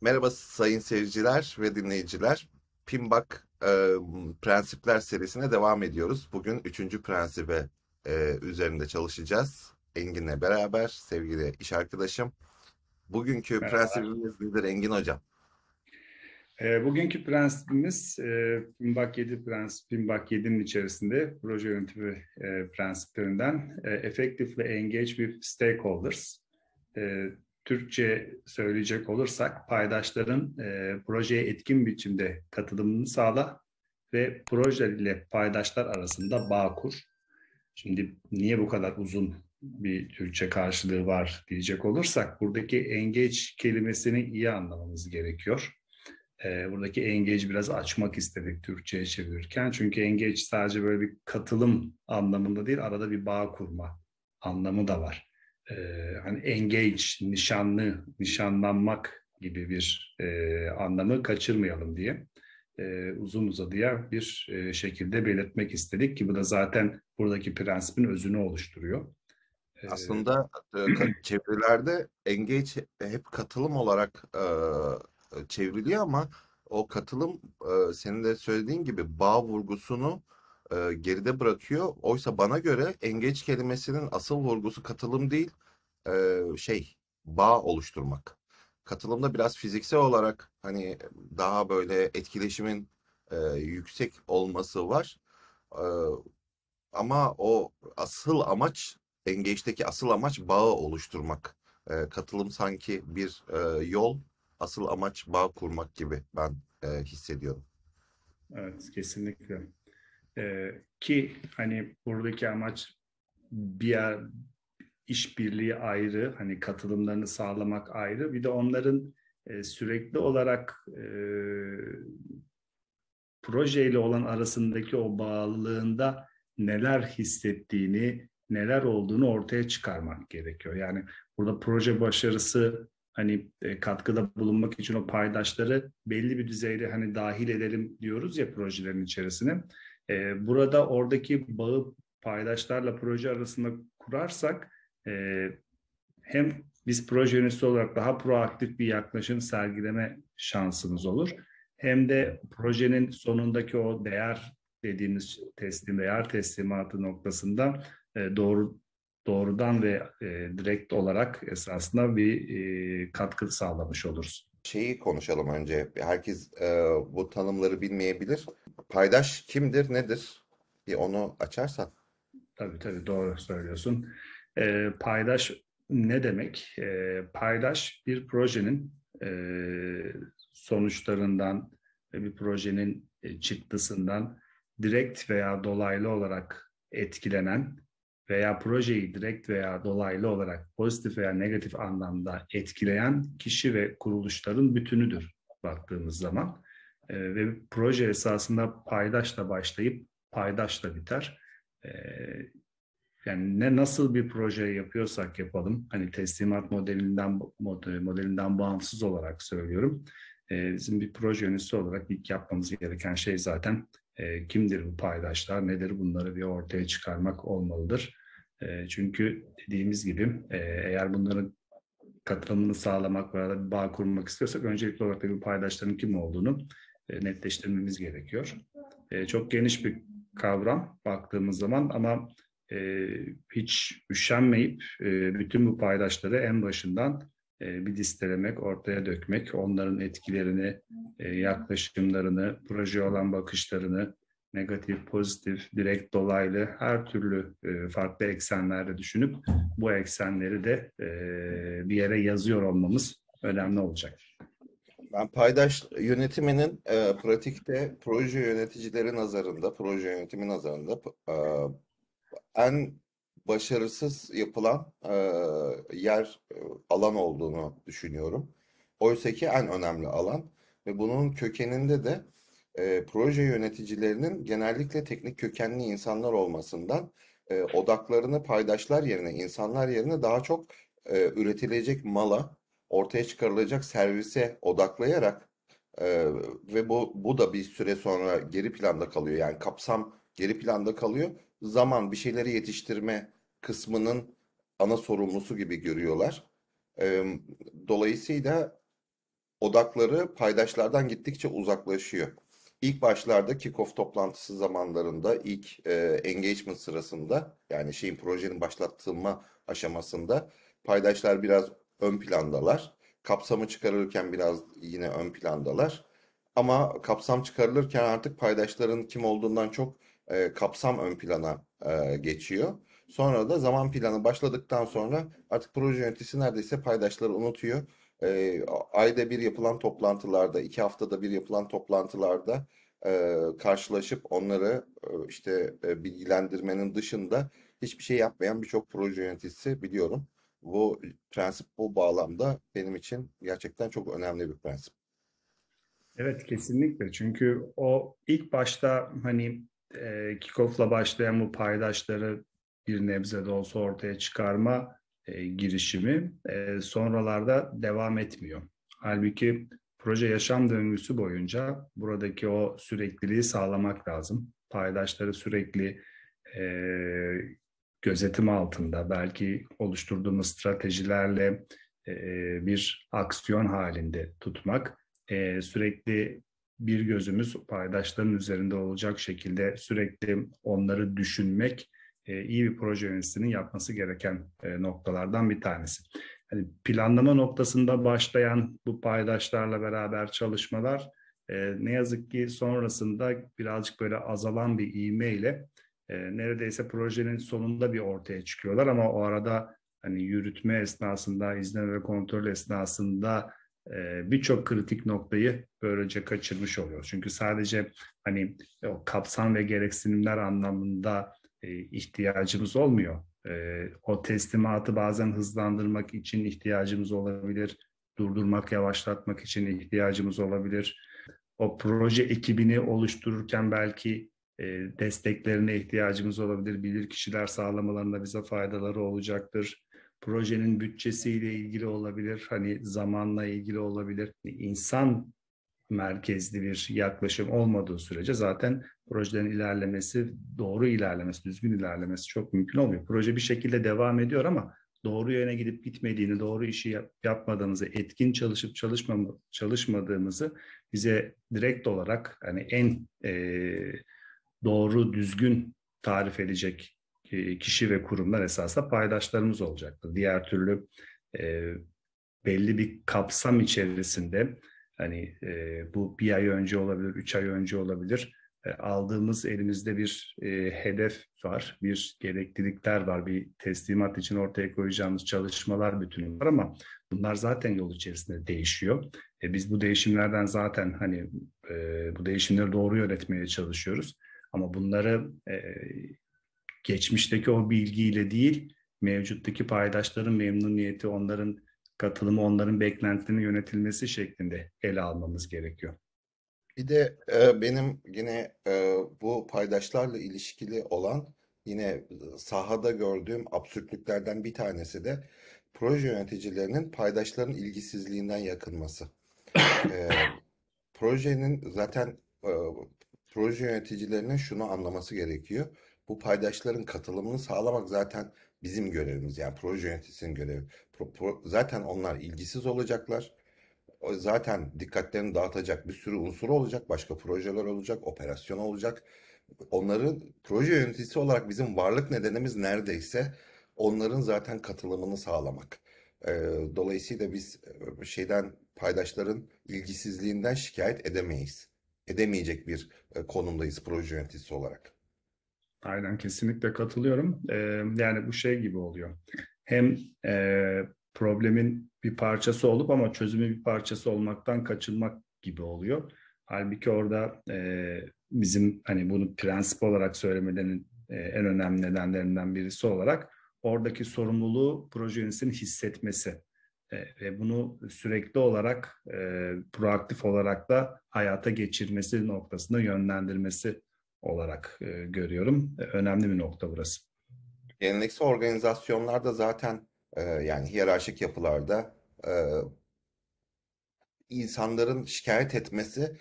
Merhaba sayın seyirciler ve dinleyiciler. PMBOK prensipler serisine devam ediyoruz. Bugün 3. prensibe üzerinde çalışacağız. Engin'le beraber, sevgili iş arkadaşım. Bugünkü prensibimiz nedir Engin Hocam? Bugünkü prensibimiz PMBOK 7 prensibi, PMBOK 7'nin içerisinde proje yönetimi prensiplerinden Effectively Engage with Stakeholders. Türkçe söyleyecek olursak paydaşların projeye etkin biçimde katılımını sağla ve projeyle paydaşlar arasında bağ kur. Şimdi niye bu kadar uzun bir Türkçe karşılığı var diyecek olursak buradaki engage kelimesini iyi anlamamız gerekiyor. Buradaki engage biraz açmak istedik Türkçe'ye çevirirken. Çünkü engage sadece böyle bir katılım anlamında değil, arada bir bağ kurma anlamı da var. Hani engage, nişanlı, nişanlanmak gibi bir anlamı kaçırmayalım diye uzun uzadıya bir şekilde belirtmek istedik ki bu da zaten buradaki prensibin özünü oluşturuyor. Aslında çevrelerde engage hep katılım olarak çevriliyor ama o katılım senin de söylediğin gibi bağ vurgusunu geride bırakıyor. Oysa bana göre engage kelimesinin asıl vurgusu katılım değil, bağ oluşturmak. Katılımda biraz fiziksel olarak hani daha böyle etkileşimin yüksek olması var. Ama o asıl amaç, engage'deki asıl amaç bağı oluşturmak. Katılım sanki bir yol, asıl amaç bağ kurmak gibi ben hissediyorum. Evet, kesinlikle. Ki hani buradaki amaç işbirliği ayrı, hani katılımlarını sağlamak ayrı, bir de onların sürekli olarak projeyle olan arasındaki o bağlılığında neler hissettiğini, neler olduğunu ortaya çıkarmak gerekiyor. Yani burada proje başarısı, hani katkıda bulunmak için o paydaşları belli bir düzeyde hani dahil edelim diyoruz ya projelerin içerisine. Burada oradaki bağı paydaşlarla proje arasında kurarsak hem biz proje yöneticisi olarak daha proaktif bir yaklaşım sergileme şansımız olur. Hem de projenin sonundaki o değer dediğimiz değer teslimatı noktasında doğrudan ve direkt olarak esasında bir katkı sağlamış oluruz. Şeyi konuşalım önce. Herkes bu tanımları bilmeyebilir. Paydaş kimdir, nedir? Bir onu açarsan. Tabii doğru söylüyorsun. Paydaş ne demek? Paydaş bir projenin sonuçlarından, bir projenin çıktısından direkt veya dolaylı olarak etkilenen veya projeyi direkt veya dolaylı olarak pozitif veya negatif anlamda etkileyen kişi ve kuruluşların bütünüdür baktığımız zaman. Ve proje esasında paydaşla başlayıp paydaşla biter. Yani nasıl bir proje yapıyorsak yapalım, hani teslimat modelinden bağımsız olarak söylüyorum. Bizim bir proje yöneticisi olarak ilk yapmamız gereken şey zaten kimdir bu paydaşlar, nedir, bunları bir ortaya çıkarmak olmalıdır. Çünkü dediğimiz gibi eğer bunların katılımını sağlamak veya da bir bağ kurmak istiyorsak öncelikli olarak da bu paydaşların kim olduğunu netleştirmemiz gerekiyor. Çok geniş bir kavram baktığımız zaman ama hiç üşenmeyip bütün bu paydaşları en başından bir listelemek, ortaya dökmek, onların etkilerini, yaklaşımlarını, projeye olan bakışlarını, negatif, pozitif, direkt, dolaylı her türlü farklı eksenlerde düşünüp bu eksenleri de bir yere yazıyor olmamız önemli olacak. Ben paydaş yönetiminin pratikte proje yöneticileri nazarında, proje yönetimi nazarında en başarısız yapılan alan olduğunu düşünüyorum. Oysa ki en önemli alan ve bunun kökeninde de proje yöneticilerinin genellikle teknik kökenli insanlar olmasından odaklarını paydaşlar yerine, insanlar yerine daha çok üretilecek mala, ortaya çıkarılacak servise odaklayarak ve bu da bir süre sonra geri planda kalıyor. Yani kapsam geri planda kalıyor. Zaman, bir şeyleri yetiştirme kısmının ana sorumlusu gibi görüyorlar. Dolayısıyla odakları paydaşlardan gittikçe uzaklaşıyor. İlk başlarda kick-off toplantısı zamanlarında, ilk engagement sırasında, yani projenin başlatılma aşamasında paydaşlar biraz ön plandalar. Kapsamı çıkarırken biraz yine ön plandalar. Ama kapsam çıkarılırken artık paydaşların kim olduğundan çok kapsam ön plana geçiyor. Sonra da zaman planı başladıktan sonra artık proje yöneticisi neredeyse paydaşları unutuyor. Ayda bir yapılan toplantılarda, 2 haftada bir yapılan toplantılarda karşılaşıp onları bilgilendirmenin dışında hiçbir şey yapmayan birçok proje yöneticisi biliyorum. Bu prensip bu bağlamda benim için gerçekten çok önemli bir prensip. Evet, kesinlikle. Çünkü o ilk başta kick-off'la başlayan bu paydaşları bir nebze de olsa ortaya çıkarma girişimi sonralarda devam etmiyor. Halbuki proje yaşam döngüsü boyunca buradaki o sürekliliği sağlamak lazım. Paydaşları sürekli gözetim altında, belki oluşturduğumuz stratejilerle bir aksiyon halinde tutmak, sürekli bir gözümüz paydaşların üzerinde olacak şekilde sürekli onları düşünmek iyi bir proje yöneticisinin yapması gereken noktalardan bir tanesi. Yani planlama noktasında başlayan bu paydaşlarla beraber çalışmalar ne yazık ki sonrasında birazcık böyle azalan bir ivmeyle neredeyse projenin sonunda bir ortaya çıkıyorlar, ama o arada yürütme esnasında, izleme ve kontrol esnasında birçok kritik noktayı böylece kaçırmış oluyoruz. Çünkü sadece o kapsam ve gereksinimler anlamında ihtiyacımız olmuyor. O teslimatı bazen hızlandırmak için ihtiyacımız olabilir, durdurmak, yavaşlatmak için ihtiyacımız olabilir. O proje ekibini oluştururken belki desteklerine ihtiyacımız olabilir. Bilirkişiler sağlamalarında bize faydaları olacaktır. Projenin bütçesiyle ilgili olabilir, zamanla ilgili olabilir. İnsan merkezli bir yaklaşım olmadığı sürece zaten projelerin ilerlemesi, doğru ilerlemesi, düzgün ilerlemesi çok mümkün olmuyor. Proje bir şekilde devam ediyor ama doğru yöne gidip gitmediğini, doğru işi yapmadığımızı, etkin çalışıp çalışmadığımızı bize direkt olarak en doğru, düzgün tarif edecek kişi ve kurumlar esasında paydaşlarımız olacaktır. Diğer türlü belli bir kapsam içerisinde, bu bir ay önce olabilir, 3 ay önce olabilir, aldığımız elimizde bir hedef var, bir gereklilikler var, bir teslimat için ortaya koyacağımız çalışmalar bütünü var, ama bunlar zaten yol içerisinde değişiyor. Biz bu değişimlerden zaten bu değişimleri doğru yönetmeye çalışıyoruz, ama bunları geçmişteki o bilgiyle değil, mevcuttaki paydaşların memnuniyeti, onların katılımı, onların beklentilerinin yönetilmesi şeklinde ele almamız gerekiyor. Bir de benim yine bu paydaşlarla ilişkili olan yine sahada gördüğüm absürtlüklerden bir tanesi de proje yöneticilerinin paydaşların ilgisizliğinden yakınması. Proje yöneticilerinin şunu anlaması gerekiyor. Bu paydaşların katılımını sağlamak zaten bizim görevimiz, yani proje yöneticisinin görevi. Zaten onlar ilgisiz olacaklar. Zaten dikkatlerini dağıtacak bir sürü unsur olacak, başka projeler olacak, operasyon olacak. Onların proje yöneticisi olarak bizim varlık nedenimiz neredeyse onların zaten katılımını sağlamak. Dolayısıyla biz paydaşların ilgisizliğinden şikayet edemeyiz. Edemeyecek bir konumdayız proje yöneticisi olarak. Aynen, kesinlikle katılıyorum. Yani bu gibi oluyor. Hem problemin bir parçası olup ama çözümün bir parçası olmaktan kaçınmak gibi oluyor. Halbuki orada bizim bunu prensip olarak söylemelerinin en önemli nedenlerinden birisi olarak oradaki sorumluluğu proje yöneticisinin hissetmesi ve bunu sürekli olarak proaktif olarak da hayata geçirmesi noktasında yönlendirmesi olarak görüyorum. Önemli bir nokta burası. Geleneksel organizasyonlarda zaten yani hiyerarşik yapılarda insanların şikayet etmesi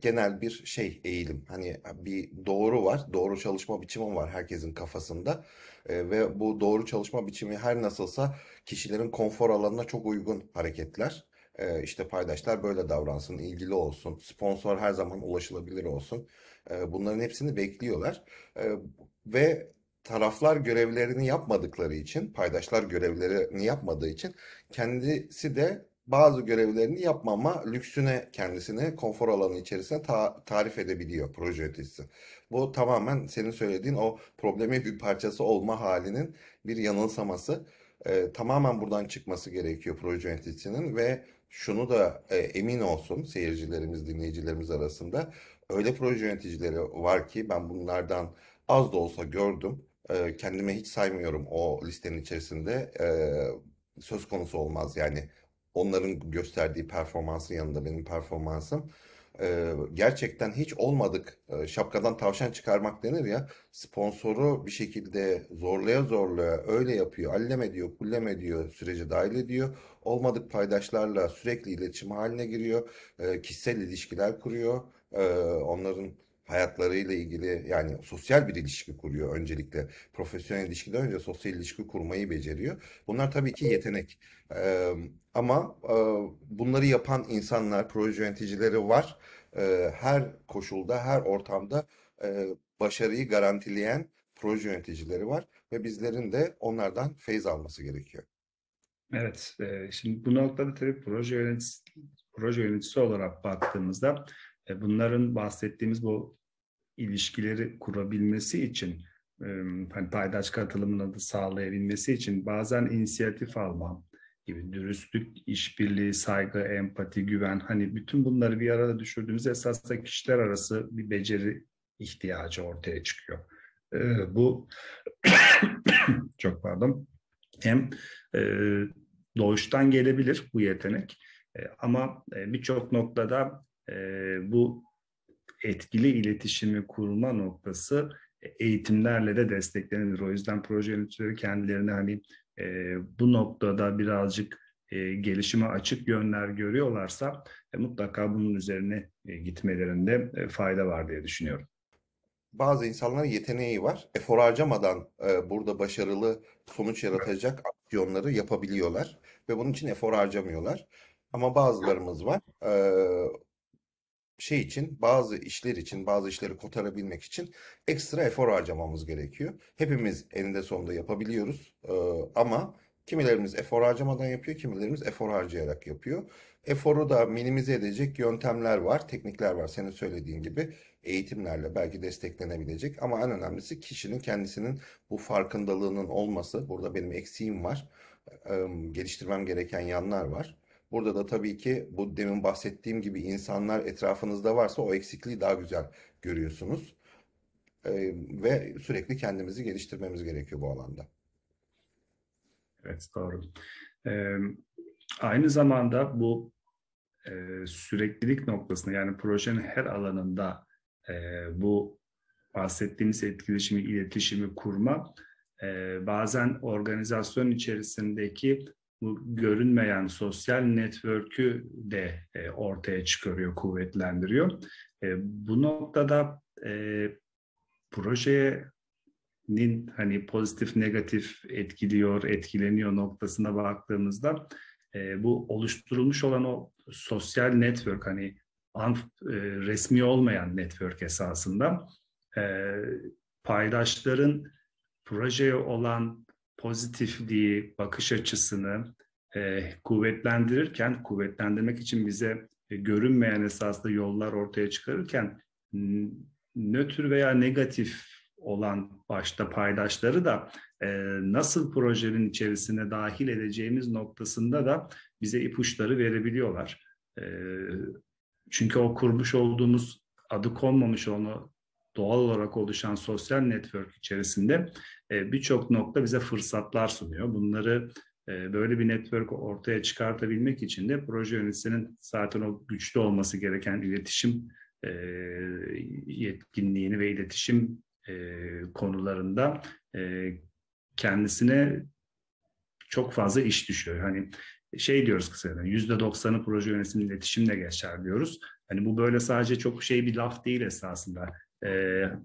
genel bir şey, eğilim. Hani bir doğru var, doğru çalışma biçimi var herkesin kafasında. Ve bu doğru çalışma biçimi her nasılsa kişilerin konfor alanına çok uygun hareketler. İşte paydaşlar böyle davransın, ilgili olsun, sponsor her zaman ulaşılabilir olsun. Bunların hepsini bekliyorlar. Ve taraflar görevlerini yapmadıkları için, paydaşlar görevlerini yapmadığı için kendisi de bazı görevlerini yapmama lüksüne, kendisini konfor alanı içerisine tarif edebiliyor proje yöneticisi. Bu tamamen senin söylediğin o problemin bir parçası olma halinin bir yanılsaması. Tamamen buradan çıkması gerekiyor proje yöneticisinin ve şunu da emin olsun seyircilerimiz, dinleyicilerimiz arasında öyle proje yöneticileri var ki ben bunlardan az da olsa gördüm. Kendime hiç saymıyorum o listenin içerisinde. Söz konusu olmaz yani. Onların gösterdiği performansın yanında benim performansım. Gerçekten hiç olmadık şapkadan tavşan çıkarmak denir ya, sponsoru bir şekilde zorlaya zorlaya öyle yapıyor, allem ediyor, kullem ediyor, sürece dahil ediyor, olmadık paydaşlarla sürekli iletişim haline giriyor, kişisel ilişkiler kuruyor, onların hayatlarıyla ilgili, yani sosyal bir ilişki kuruyor öncelikle. Profesyonel ilişkiden önce sosyal ilişki kurmayı beceriyor. Bunlar tabii ki yetenek. Ama bunları yapan insanlar, proje yöneticileri var. Her koşulda, her ortamda başarıyı garantileyen proje yöneticileri var. Ve bizlerin de onlardan feyz alması gerekiyor. Evet, şimdi bu noktada tabii proje yöneticisi olarak baktığımızda bunların bahsettiğimiz bu ilişkileri kurabilmesi için, hani paydaş katılımını da sağlayabilmesi için bazen inisiyatif alma gibi, dürüstlük, işbirliği, saygı, empati, güven, hani bütün bunları bir arada düşürdüğümüz esasında kişiler arası bir beceri ihtiyacı ortaya çıkıyor. Bu çok pardon, hem doğuştan gelebilir bu yetenek ama birçok noktada bu etkili iletişimi kurma noktası eğitimlerle de desteklenir. O yüzden proje yöneticileri kendilerini hani bu noktada birazcık gelişime açık yönler görüyorlarsa mutlaka bunun üzerine gitmelerinde fayda var diye düşünüyorum. Bazı insanların yeteneği var. Efor harcamadan burada başarılı sonuç yaratacak aksiyonları yapabiliyorlar ve bunun için efor harcamıyorlar. Ama bazılarımız var. Bazı işler için, bazı işleri kotarabilmek için ekstra efor harcamamız gerekiyor. Hepimiz eninde sonunda yapabiliyoruz ama kimilerimiz efor harcamadan yapıyor, kimilerimiz efor harcayarak yapıyor. Eforu da minimize edecek yöntemler var, teknikler var. Senin söylediğin gibi eğitimlerle belki desteklenebilecek ama en önemlisi kişinin kendisinin bu farkındalığının olması. Burada benim eksiğim var, geliştirmem gereken yanlar var. Burada da tabii ki bu demin bahsettiğim gibi insanlar etrafınızda varsa o eksikliği daha güzel görüyorsunuz. Ve sürekli kendimizi geliştirmemiz gerekiyor bu alanda. Evet, doğru. Aynı zamanda bu süreklilik noktasında, yani projenin her alanında bu bahsettiğimiz etkileşimi, iletişimi kurma bazen organizasyon içerisindeki bu görünmeyen sosyal network'ü de ortaya çıkarıyor, kuvvetlendiriyor. Bu noktada projenin hani pozitif, negatif etkiliyor, etkileniyor noktasına baktığımızda bu oluşturulmuş olan o sosyal network, hani resmi olmayan network esasında paydaşların projeye olan pozitifliği, bakış açısını kuvvetlendirirken, kuvvetlendirmek için bize görünmeyen esaslı yollar ortaya çıkarırken nötr veya negatif olan başta paydaşları da nasıl projenin içerisine dahil edeceğimiz noktasında da bize ipuçları verebiliyorlar. Çünkü o kurmuş olduğumuz, adı konmamış onu, doğal olarak oluşan sosyal network içerisinde birçok nokta bize fırsatlar sunuyor. Bunları böyle bir network ortaya çıkartabilmek için de proje yöneticisinin zaten o güçlü olması gereken iletişim yetkinliğini ve iletişim konularında kendisine çok fazla iş düşüyor. Hani diyoruz kısaca, %90'ı proje yöneticinin iletişimle geçer diyoruz. Hani bu böyle sadece çok şey bir laf değil esasında.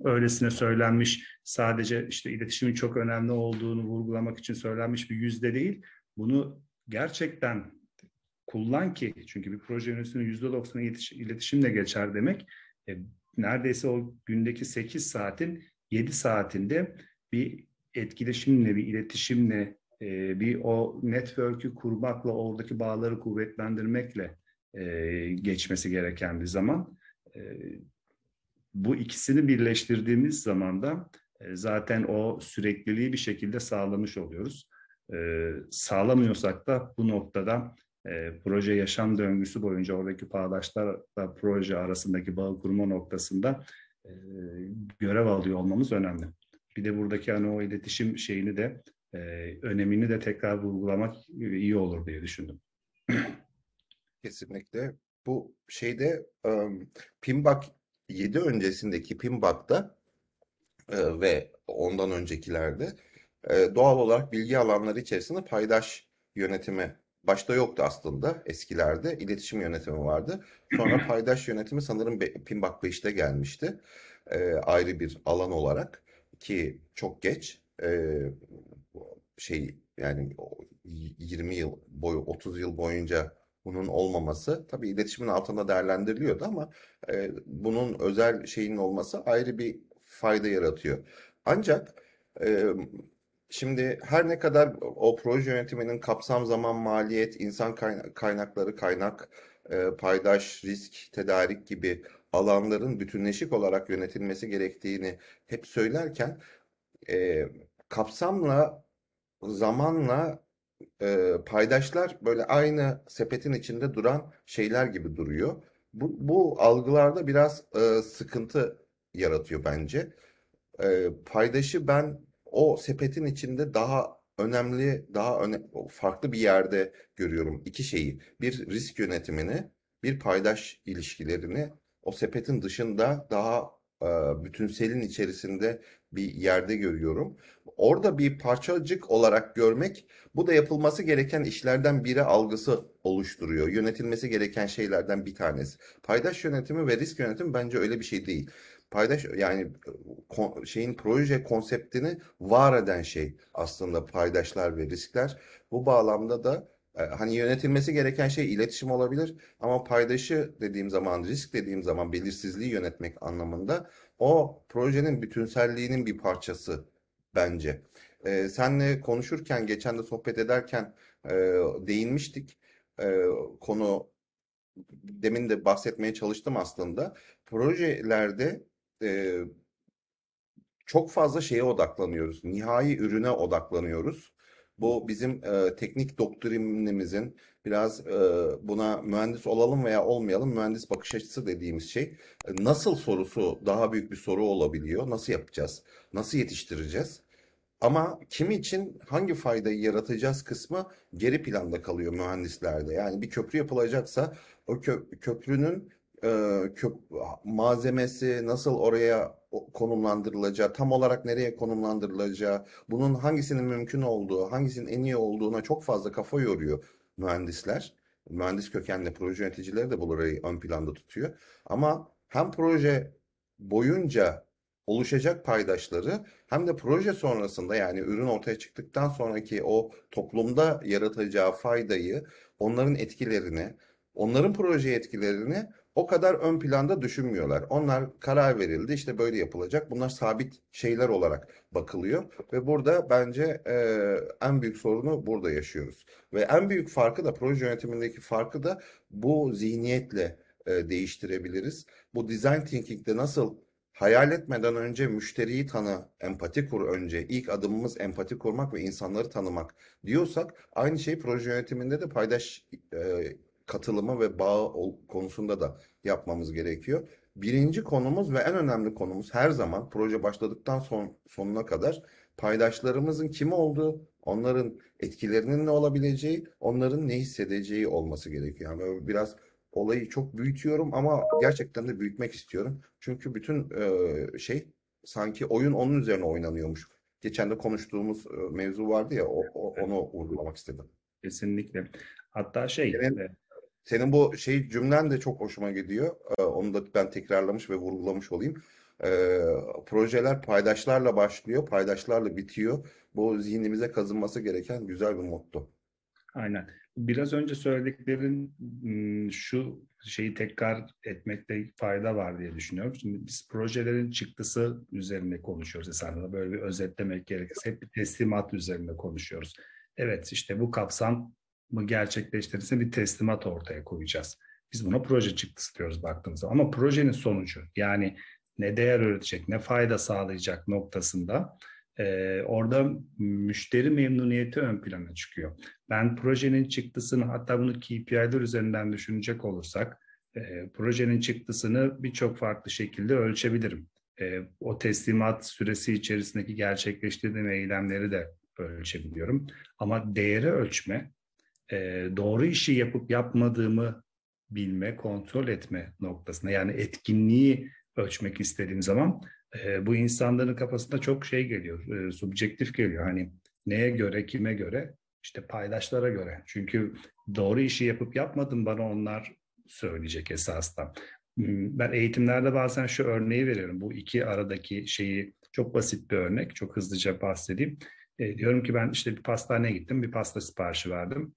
Öylesine söylenmiş, sadece işte iletişimin çok önemli olduğunu vurgulamak için söylenmiş bir yüzde değil. Bunu gerçekten kullan ki, çünkü bir proje yöneticisinin %90'ı iletişimle geçer demek. Neredeyse o gündeki 8 saatin 7 saatinde bir etkileşimle, bir iletişimle, bir o network'ü kurmakla, oradaki bağları kuvvetlendirmekle geçmesi gereken bir zaman. Bu ikisini birleştirdiğimiz zaman da zaten o sürekliliği bir şekilde sağlamış oluyoruz. Sağlamıyorsak da bu noktada proje yaşam döngüsü boyunca oradaki paydaşlarla proje arasındaki bağ kurma noktasında görev alıyor olmamız önemli. Bir de buradaki hani o iletişim şeyini de önemini de tekrar vurgulamak iyi olur diye düşündüm. Kesinlikle. Bu şeyde PMBOK 7 öncesindeki PMBOK'ta ve ondan öncekilerde doğal olarak bilgi alanları içerisinde paydaş yönetimi başta yoktu aslında. Eskilerde iletişim yönetimi vardı. Sonra paydaş yönetimi sanırım PMBOK 5'te gelmişti. Ayrı bir alan olarak ki çok geç. Yani 20 yıl boyu 30 yıl boyunca bunun olmaması tabii iletişimin altında değerlendiriliyordu ama bunun özel şeyin olması ayrı bir fayda yaratıyor. Ancak şimdi her ne kadar o proje yönetiminin kapsam, zaman, maliyet, insan kaynakları, paydaş, risk, tedarik gibi alanların bütünleşik olarak yönetilmesi gerektiğini hep söylerken kapsamla, zamanla paydaşlar böyle aynı sepetin içinde duran şeyler gibi duruyor. Bu algılarda biraz sıkıntı yaratıyor bence. Paydaşı ben o sepetin içinde daha önemli, farklı bir yerde görüyorum. İki şeyi, bir risk yönetimini, bir paydaş ilişkilerini o sepetin dışında daha bütünselin içerisinde bir yerde görüyorum. Orada bir parçacık olarak görmek, bu da yapılması gereken işlerden biri algısı oluşturuyor. Yönetilmesi gereken şeylerden bir tanesi. Paydaş yönetimi ve risk yönetimi bence öyle bir şey değil. Paydaş, yani proje konseptini var eden şey aslında paydaşlar ve riskler. Bu bağlamda da hani yönetilmesi gereken şey iletişim olabilir ama paydaşı dediğim zaman, risk dediğim zaman belirsizliği yönetmek anlamında o projenin bütünselliğinin bir parçası bence. Senle konuşurken, geçen de sohbet ederken değinmiştik. Konu demin de bahsetmeye çalıştım aslında. Projelerde çok fazla şeye odaklanıyoruz. Nihai ürüne odaklanıyoruz. Bu bizim teknik doktrinimizin biraz buna mühendis olalım veya olmayalım, mühendis bakış açısı dediğimiz şey. Nasıl sorusu daha büyük bir soru olabiliyor. Nasıl yapacağız? Nasıl yetiştireceğiz? Ama kim için hangi faydayı yaratacağız kısmı geri planda kalıyor mühendislerde. Yani bir köprü yapılacaksa o köprünün malzemesi nasıl oraya konumlandırılacağı, tam olarak nereye konumlandırılacağı, bunun hangisinin mümkün olduğu, hangisinin en iyi olduğuna çok fazla kafa yoruyor mühendisler. Mühendis kökenli proje yöneticileri de bunları ön planda tutuyor. Ama hem proje boyunca oluşacak paydaşları hem de proje sonrasında, yani ürün ortaya çıktıktan sonraki o toplumda yaratacağı faydayı, onların etkilerini, onların proje etkilerini o kadar ön planda düşünmüyorlar. Onlar karar verildi, işte böyle yapılacak. Bunlar sabit şeyler olarak bakılıyor. Ve burada bence en büyük sorunu burada yaşıyoruz. Ve en büyük farkı da, proje yönetimindeki farkı da bu zihniyetle değiştirebiliriz. Bu design thinking'de nasıl hayal etmeden önce müşteriyi tanı, empati kur önce, ilk adımımız empati kurmak ve insanları tanımak diyorsak, aynı şey proje yönetiminde de paydaş katılımı ve bağ konusunda da yapmamız gerekiyor. Birinci konumuz ve en önemli konumuz her zaman proje başladıktan sonuna kadar paydaşlarımızın kim olduğu, onların etkilerinin ne olabileceği, onların ne hissedeceği olması gerekiyor. Yani biraz olayı çok büyütüyorum ama gerçekten de büyütmek istiyorum. Çünkü bütün sanki oyun onun üzerine oynanıyormuş. Geçen de konuştuğumuz mevzu vardı ya, onu vurgulamak istedim. Kesinlikle. Hatta Senin bu şey cümlen de çok hoşuma gidiyor. Onu da ben tekrarlamış ve vurgulamış olayım. Projeler paydaşlarla başlıyor, paydaşlarla bitiyor. Bu zihnimize kazınması gereken güzel bir motto. Aynen. Biraz önce söylediklerin şu şeyi tekrar etmekte fayda var diye düşünüyorum. Şimdi biz projelerin çıktısı üzerine konuşuyoruz. Esasında böyle bir özetlemek gerekirse hep bir teslimat üzerine konuşuyoruz. Evet, işte bu kapsam mı gerçekleştirirse bir teslimat ortaya koyacağız. Biz buna proje çıktısı diyoruz baktığımızda. Ama projenin sonucu, yani ne değer üretecek, ne fayda sağlayacak noktasında orada müşteri memnuniyeti ön plana çıkıyor. Ben projenin çıktısını, hatta bunu KPI'ler üzerinden düşünecek olursak, projenin çıktısını birçok farklı şekilde ölçebilirim. O teslimat süresi içerisindeki gerçekleştirdiğim eylemleri de ölçebiliyorum. Ama değeri ölçme, doğru işi yapıp yapmadığımı bilme, kontrol etme noktasında, yani etkinliği ölçmek istediğim zaman bu insanların kafasında çok şey geliyor, subjektif geliyor. Hani neye göre, kime göre? İşte paydaşlara göre. Çünkü doğru işi yapıp yapmadım bana onlar söyleyecek esasında. Ben eğitimlerde bazen şu örneği veriyorum. Bu iki aradaki şeyi, çok basit bir örnek, çok hızlıca bahsedeyim. Diyorum ki ben işte bir pastaneye gittim, bir pasta siparişi verdim.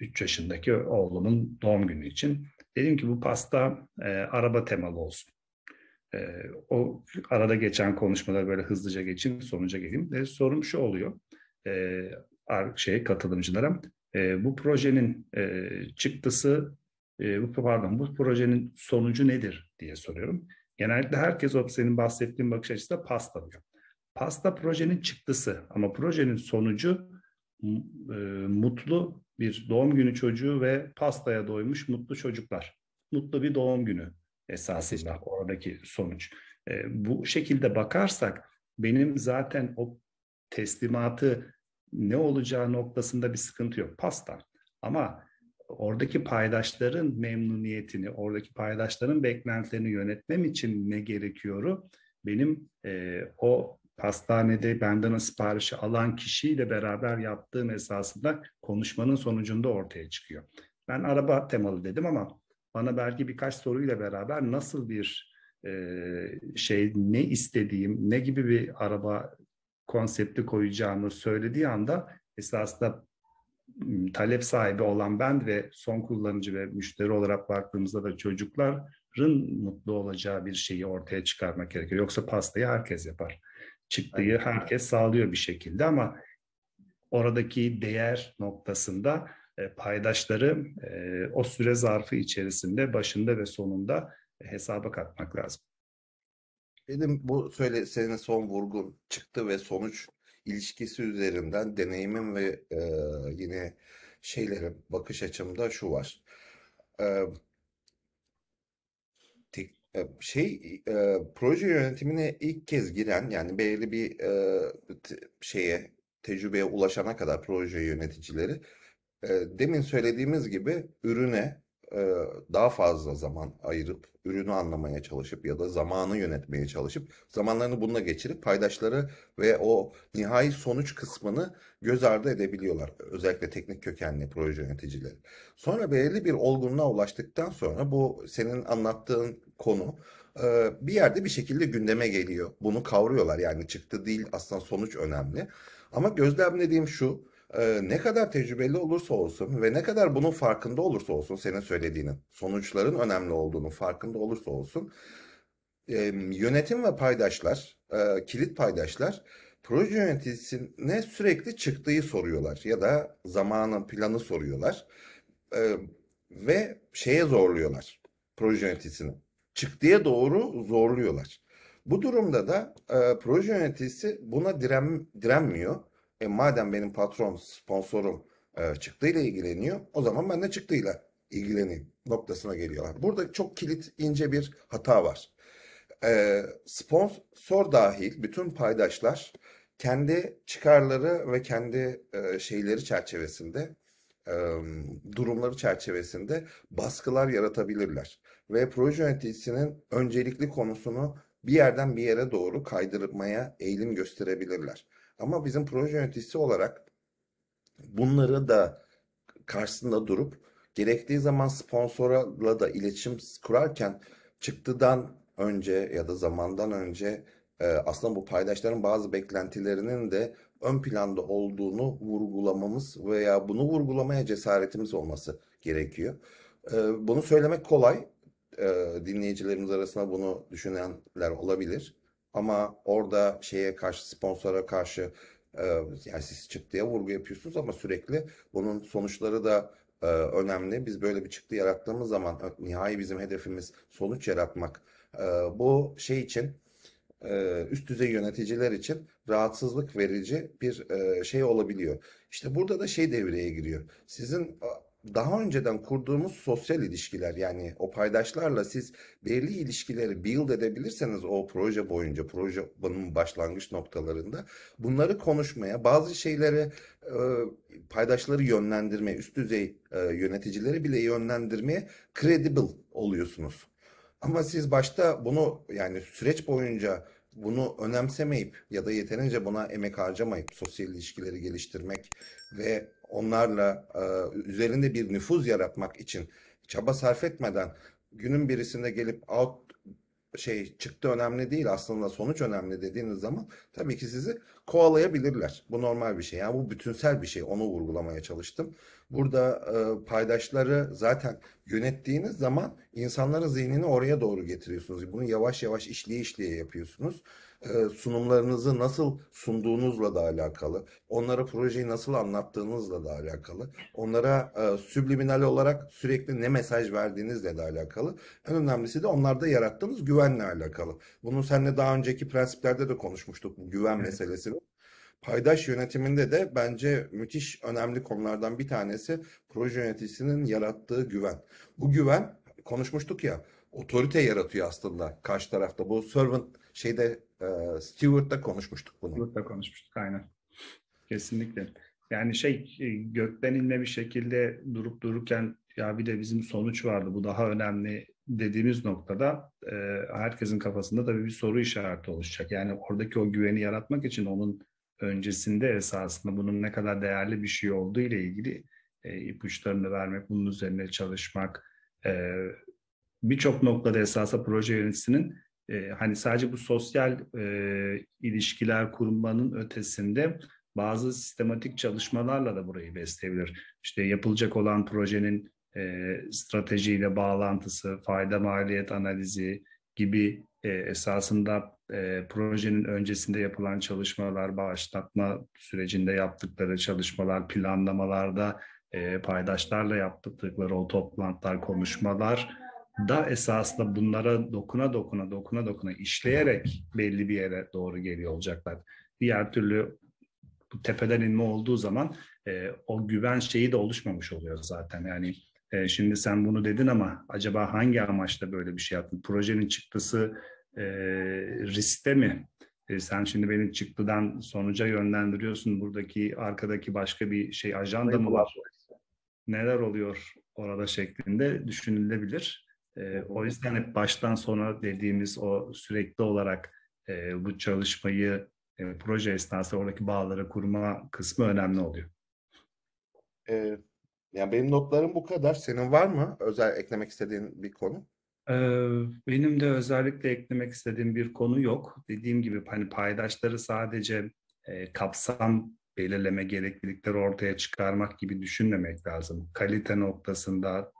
3 yaşındaki oğlumun doğum günü için. Dedim ki bu pasta araba temalı olsun. O arada geçen konuşmaları böyle hızlıca geçeyim, sonuca geleyim. Sorum şu oluyor katılımcılara. Bu projenin çıktısı, bu projenin sonucu nedir diye soruyorum. Genellikle herkes o senin bahsettiğin bakış açısıyla pasta diyor. Pasta projenin çıktısı ama projenin sonucu mutlu bir doğum günü çocuğu ve pastaya doymuş mutlu çocuklar. Mutlu bir doğum günü esasında oradaki sonuç. Bu şekilde bakarsak benim zaten o teslimatı ne olacağı noktasında bir sıkıntı yok. Pasta. Ama oradaki paydaşların memnuniyetini, oradaki paydaşların beklentilerini yönetmem için ne gerekiyor? Benim o pastanede benden siparişi alan kişiyle beraber yaptığım esasında konuşmanın sonucunda ortaya çıkıyor. Ben araba temalı dedim ama bana belki birkaç soruyla beraber nasıl bir ne istediğim, ne gibi bir araba konsepti koyacağımı söylediği anda esasında talep sahibi olan ben ve son kullanıcı ve müşteri olarak baktığımızda da çocukların mutlu olacağı bir şeyi ortaya çıkarmak gerekiyor. Yoksa pastayı herkes yapar. Çıktığı herkes sağlıyor bir şekilde ama oradaki değer noktasında paydaşları o süre zarfı içerisinde başında ve sonunda hesaba katmak lazım. Benim bu senin son vurgun çıktı ve sonuç ilişkisi üzerinden deneyimim ve yine şeylerim, bakış açımda şu var. Proje yönetimine ilk kez giren, yani belli bir tecrübeye ulaşana kadar proje yöneticileri demin söylediğimiz gibi ürüne daha fazla zaman ayırıp, ürünü anlamaya çalışıp ya da zamanı yönetmeye çalışıp, zamanlarını bununla geçirip paydaşları ve o nihai sonuç kısmını göz ardı edebiliyorlar. Özellikle teknik kökenli proje yöneticileri. Sonra belirli bir olgunluğa ulaştıktan sonra bu senin anlattığın konu bir yerde bir şekilde gündeme geliyor. Bunu kavruyorlar, yani çıktı değil aslında, sonuç önemli. Ama gözlemlediğim şu: ne kadar tecrübeli olursa olsun ve ne kadar bunun farkında olursa olsun, senin söylediğinin, sonuçların önemli olduğunu farkında olursa olsun, yönetim ve paydaşlar, kilit paydaşlar proje yöneticisine sürekli çıktığı soruyorlar ya da zamanın planı soruyorlar ve zorluyorlar proje yöneticisini. Çıktıya doğru zorluyorlar. Bu durumda da proje yöneticisi buna direnmiyor. Madem benim patron, sponsorum çıktıyla ilgileniyor, o zaman ben de çıktıyla ilgileneyim noktasına geliyorlar. Burada çok kilit, ince bir hata var. Sponsor dahil bütün paydaşlar kendi çıkarları ve kendi şeyleri çerçevesinde, durumları çerçevesinde baskılar yaratabilirler. Ve proje yöneticisinin öncelikli konusunu bir yerden bir yere doğru kaydırmaya eğilim gösterebilirler. Ama bizim proje yöneticisi olarak bunları da karşısında durup Gerektiği zaman sponsorla da iletişim kurarken çıktıdan önce ya da zamandan önce aslında bu paydaşların bazı beklentilerinin de ön planda olduğunu vurgulamamız veya bunu vurgulamaya cesaretimiz olması gerekiyor. Bunu söylemek kolay. Dinleyicilerimiz arasında bunu düşünenler olabilir. Ama orada şeye karşı, sponsora karşı yani siz çıktıya vurgu yapıyorsunuz ama sürekli bunun sonuçları da önemli. Biz böyle bir çıktı yarattığımız zaman nihai bizim hedefimiz sonuç yaratmak. Bu şey için üst düzey yöneticiler için rahatsızlık verici bir şey olabiliyor. İşte burada da şey devreye giriyor. Sizin daha önceden kurduğumuz sosyal ilişkiler, yani o paydaşlarla siz belli ilişkileri build edebilirseniz o proje boyunca, projenin başlangıç noktalarında bunları konuşmaya, bazı şeyleri paydaşları yönlendirmeye, üst düzey yöneticileri bile yönlendirmeye credible oluyorsunuz. Ama siz başta bunu, yani süreç boyunca bunu önemsemeyip ya da yeterince buna emek harcamayıp sosyal ilişkileri geliştirmek ve onlarla üzerinde bir nüfuz yaratmak için çaba sarf etmeden günün birisinde gelip çıktı önemli değil aslında sonuç önemli dediğiniz zaman tabii ki sizi kovalayabilirler. Bu normal bir şey. Yani bu bütünsel bir şey. Onu vurgulamaya çalıştım. Burada paydaşları zaten yönettiğiniz zaman insanların zihnini oraya doğru getiriyorsunuz. Bunu yavaş yavaş işleye yapıyorsunuz. Sunumlarınızı nasıl sunduğunuzla da alakalı. Onlara projeyi nasıl anlattığınızla da alakalı. Onlara subliminal olarak sürekli ne mesaj verdiğinizle de alakalı. En önemlisi de onlarda yarattığınız güvenle alakalı. Bunu seninle daha önceki prensiplerde de konuşmuştuk, bu güven meselesini. Paydaş yönetiminde de bence müthiş önemli konulardan bir tanesi proje yöneticisinin yarattığı güven. Bu güven, konuşmuştuk ya, otorite yaratıyor aslında karşı tarafta. Bu servant Stewart'ta konuşmuştuk bunu. Stewart'ta konuşmuştuk, aynen. Kesinlikle. Yani gökten inme bir şekilde durup dururken ya bir de bizim sonuç vardı, bu daha önemli dediğimiz noktada herkesin kafasında tabii bir soru işareti oluşacak. Yani oradaki o güveni yaratmak için onun öncesinde esasında bunun ne kadar değerli bir şey olduğu ile ilgili ipuçlarını vermek, bunun üzerine çalışmak. Birçok noktada esasında proje yöneticisinin hani sadece bu sosyal ilişkiler kurmanın ötesinde bazı sistematik çalışmalarla da burayı besleyebilir. İşte yapılacak olan projenin stratejiyle bağlantısı, fayda maliyet analizi gibi esasında projenin öncesinde yapılan çalışmalar, başlatma sürecinde yaptıkları çalışmalar, planlamalarda paydaşlarla yaptıkları o toplantılar, konuşmalar da esasında bunlara dokuna dokuna işleyerek belli bir yere doğru geliyor olacaklar. Diğer türlü bu tepeden inme olduğu zaman o güven de oluşmamış oluyor zaten. Yani şimdi sen bunu dedin ama acaba hangi amaçla böyle bir şey yaptın? Projenin çıktısı riskte mi? Sen şimdi beni çıktıdan sonuca yönlendiriyorsun. Buradaki arkadaki başka bir ajanda mı var? Neler oluyor orada şeklinde düşünülebilir. O yüzden hep baştan sona dediğimiz o sürekli olarak bu çalışmayı proje esnasında oradaki bağları kurma kısmı önemli oluyor. Yani benim notlarım bu kadar. Senin var mı özel eklemek istediğin bir konu? Benim de özellikle eklemek istediğim bir konu yok. Dediğim gibi hani paydaşları sadece kapsam belirleme gereklilikleri ortaya çıkarmak gibi düşünmemek lazım. Kalite noktasında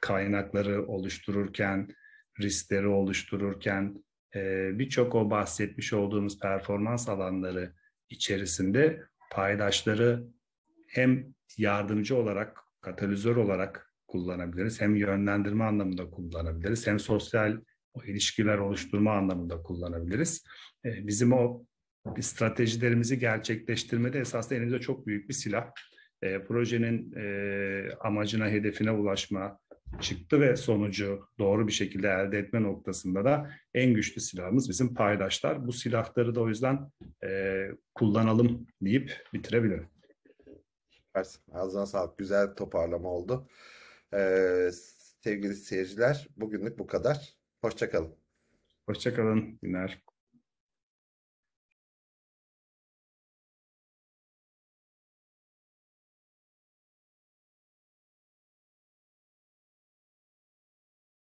kaynakları oluştururken, riskleri oluştururken birçok o bahsetmiş olduğumuz performans alanları içerisinde paydaşları hem yardımcı olarak, katalizör olarak kullanabiliriz, hem yönlendirme anlamında kullanabiliriz, hem sosyal ilişkiler oluşturma anlamında kullanabiliriz. Bizim o stratejilerimizi gerçekleştirmede esasında elimizde çok büyük bir silah. Projenin amacına, hedefine ulaşma, çıktı ve sonucu doğru bir şekilde elde etme noktasında da en güçlü silahımız bizim paydaşlar. Bu silahları da o yüzden kullanalım deyip bitirebilirim. Ağzına sağlık. Güzel toparlama oldu. Sevgili seyirciler, bugünlük bu kadar. Hoşça kalın. Hoşça kalın. Günler.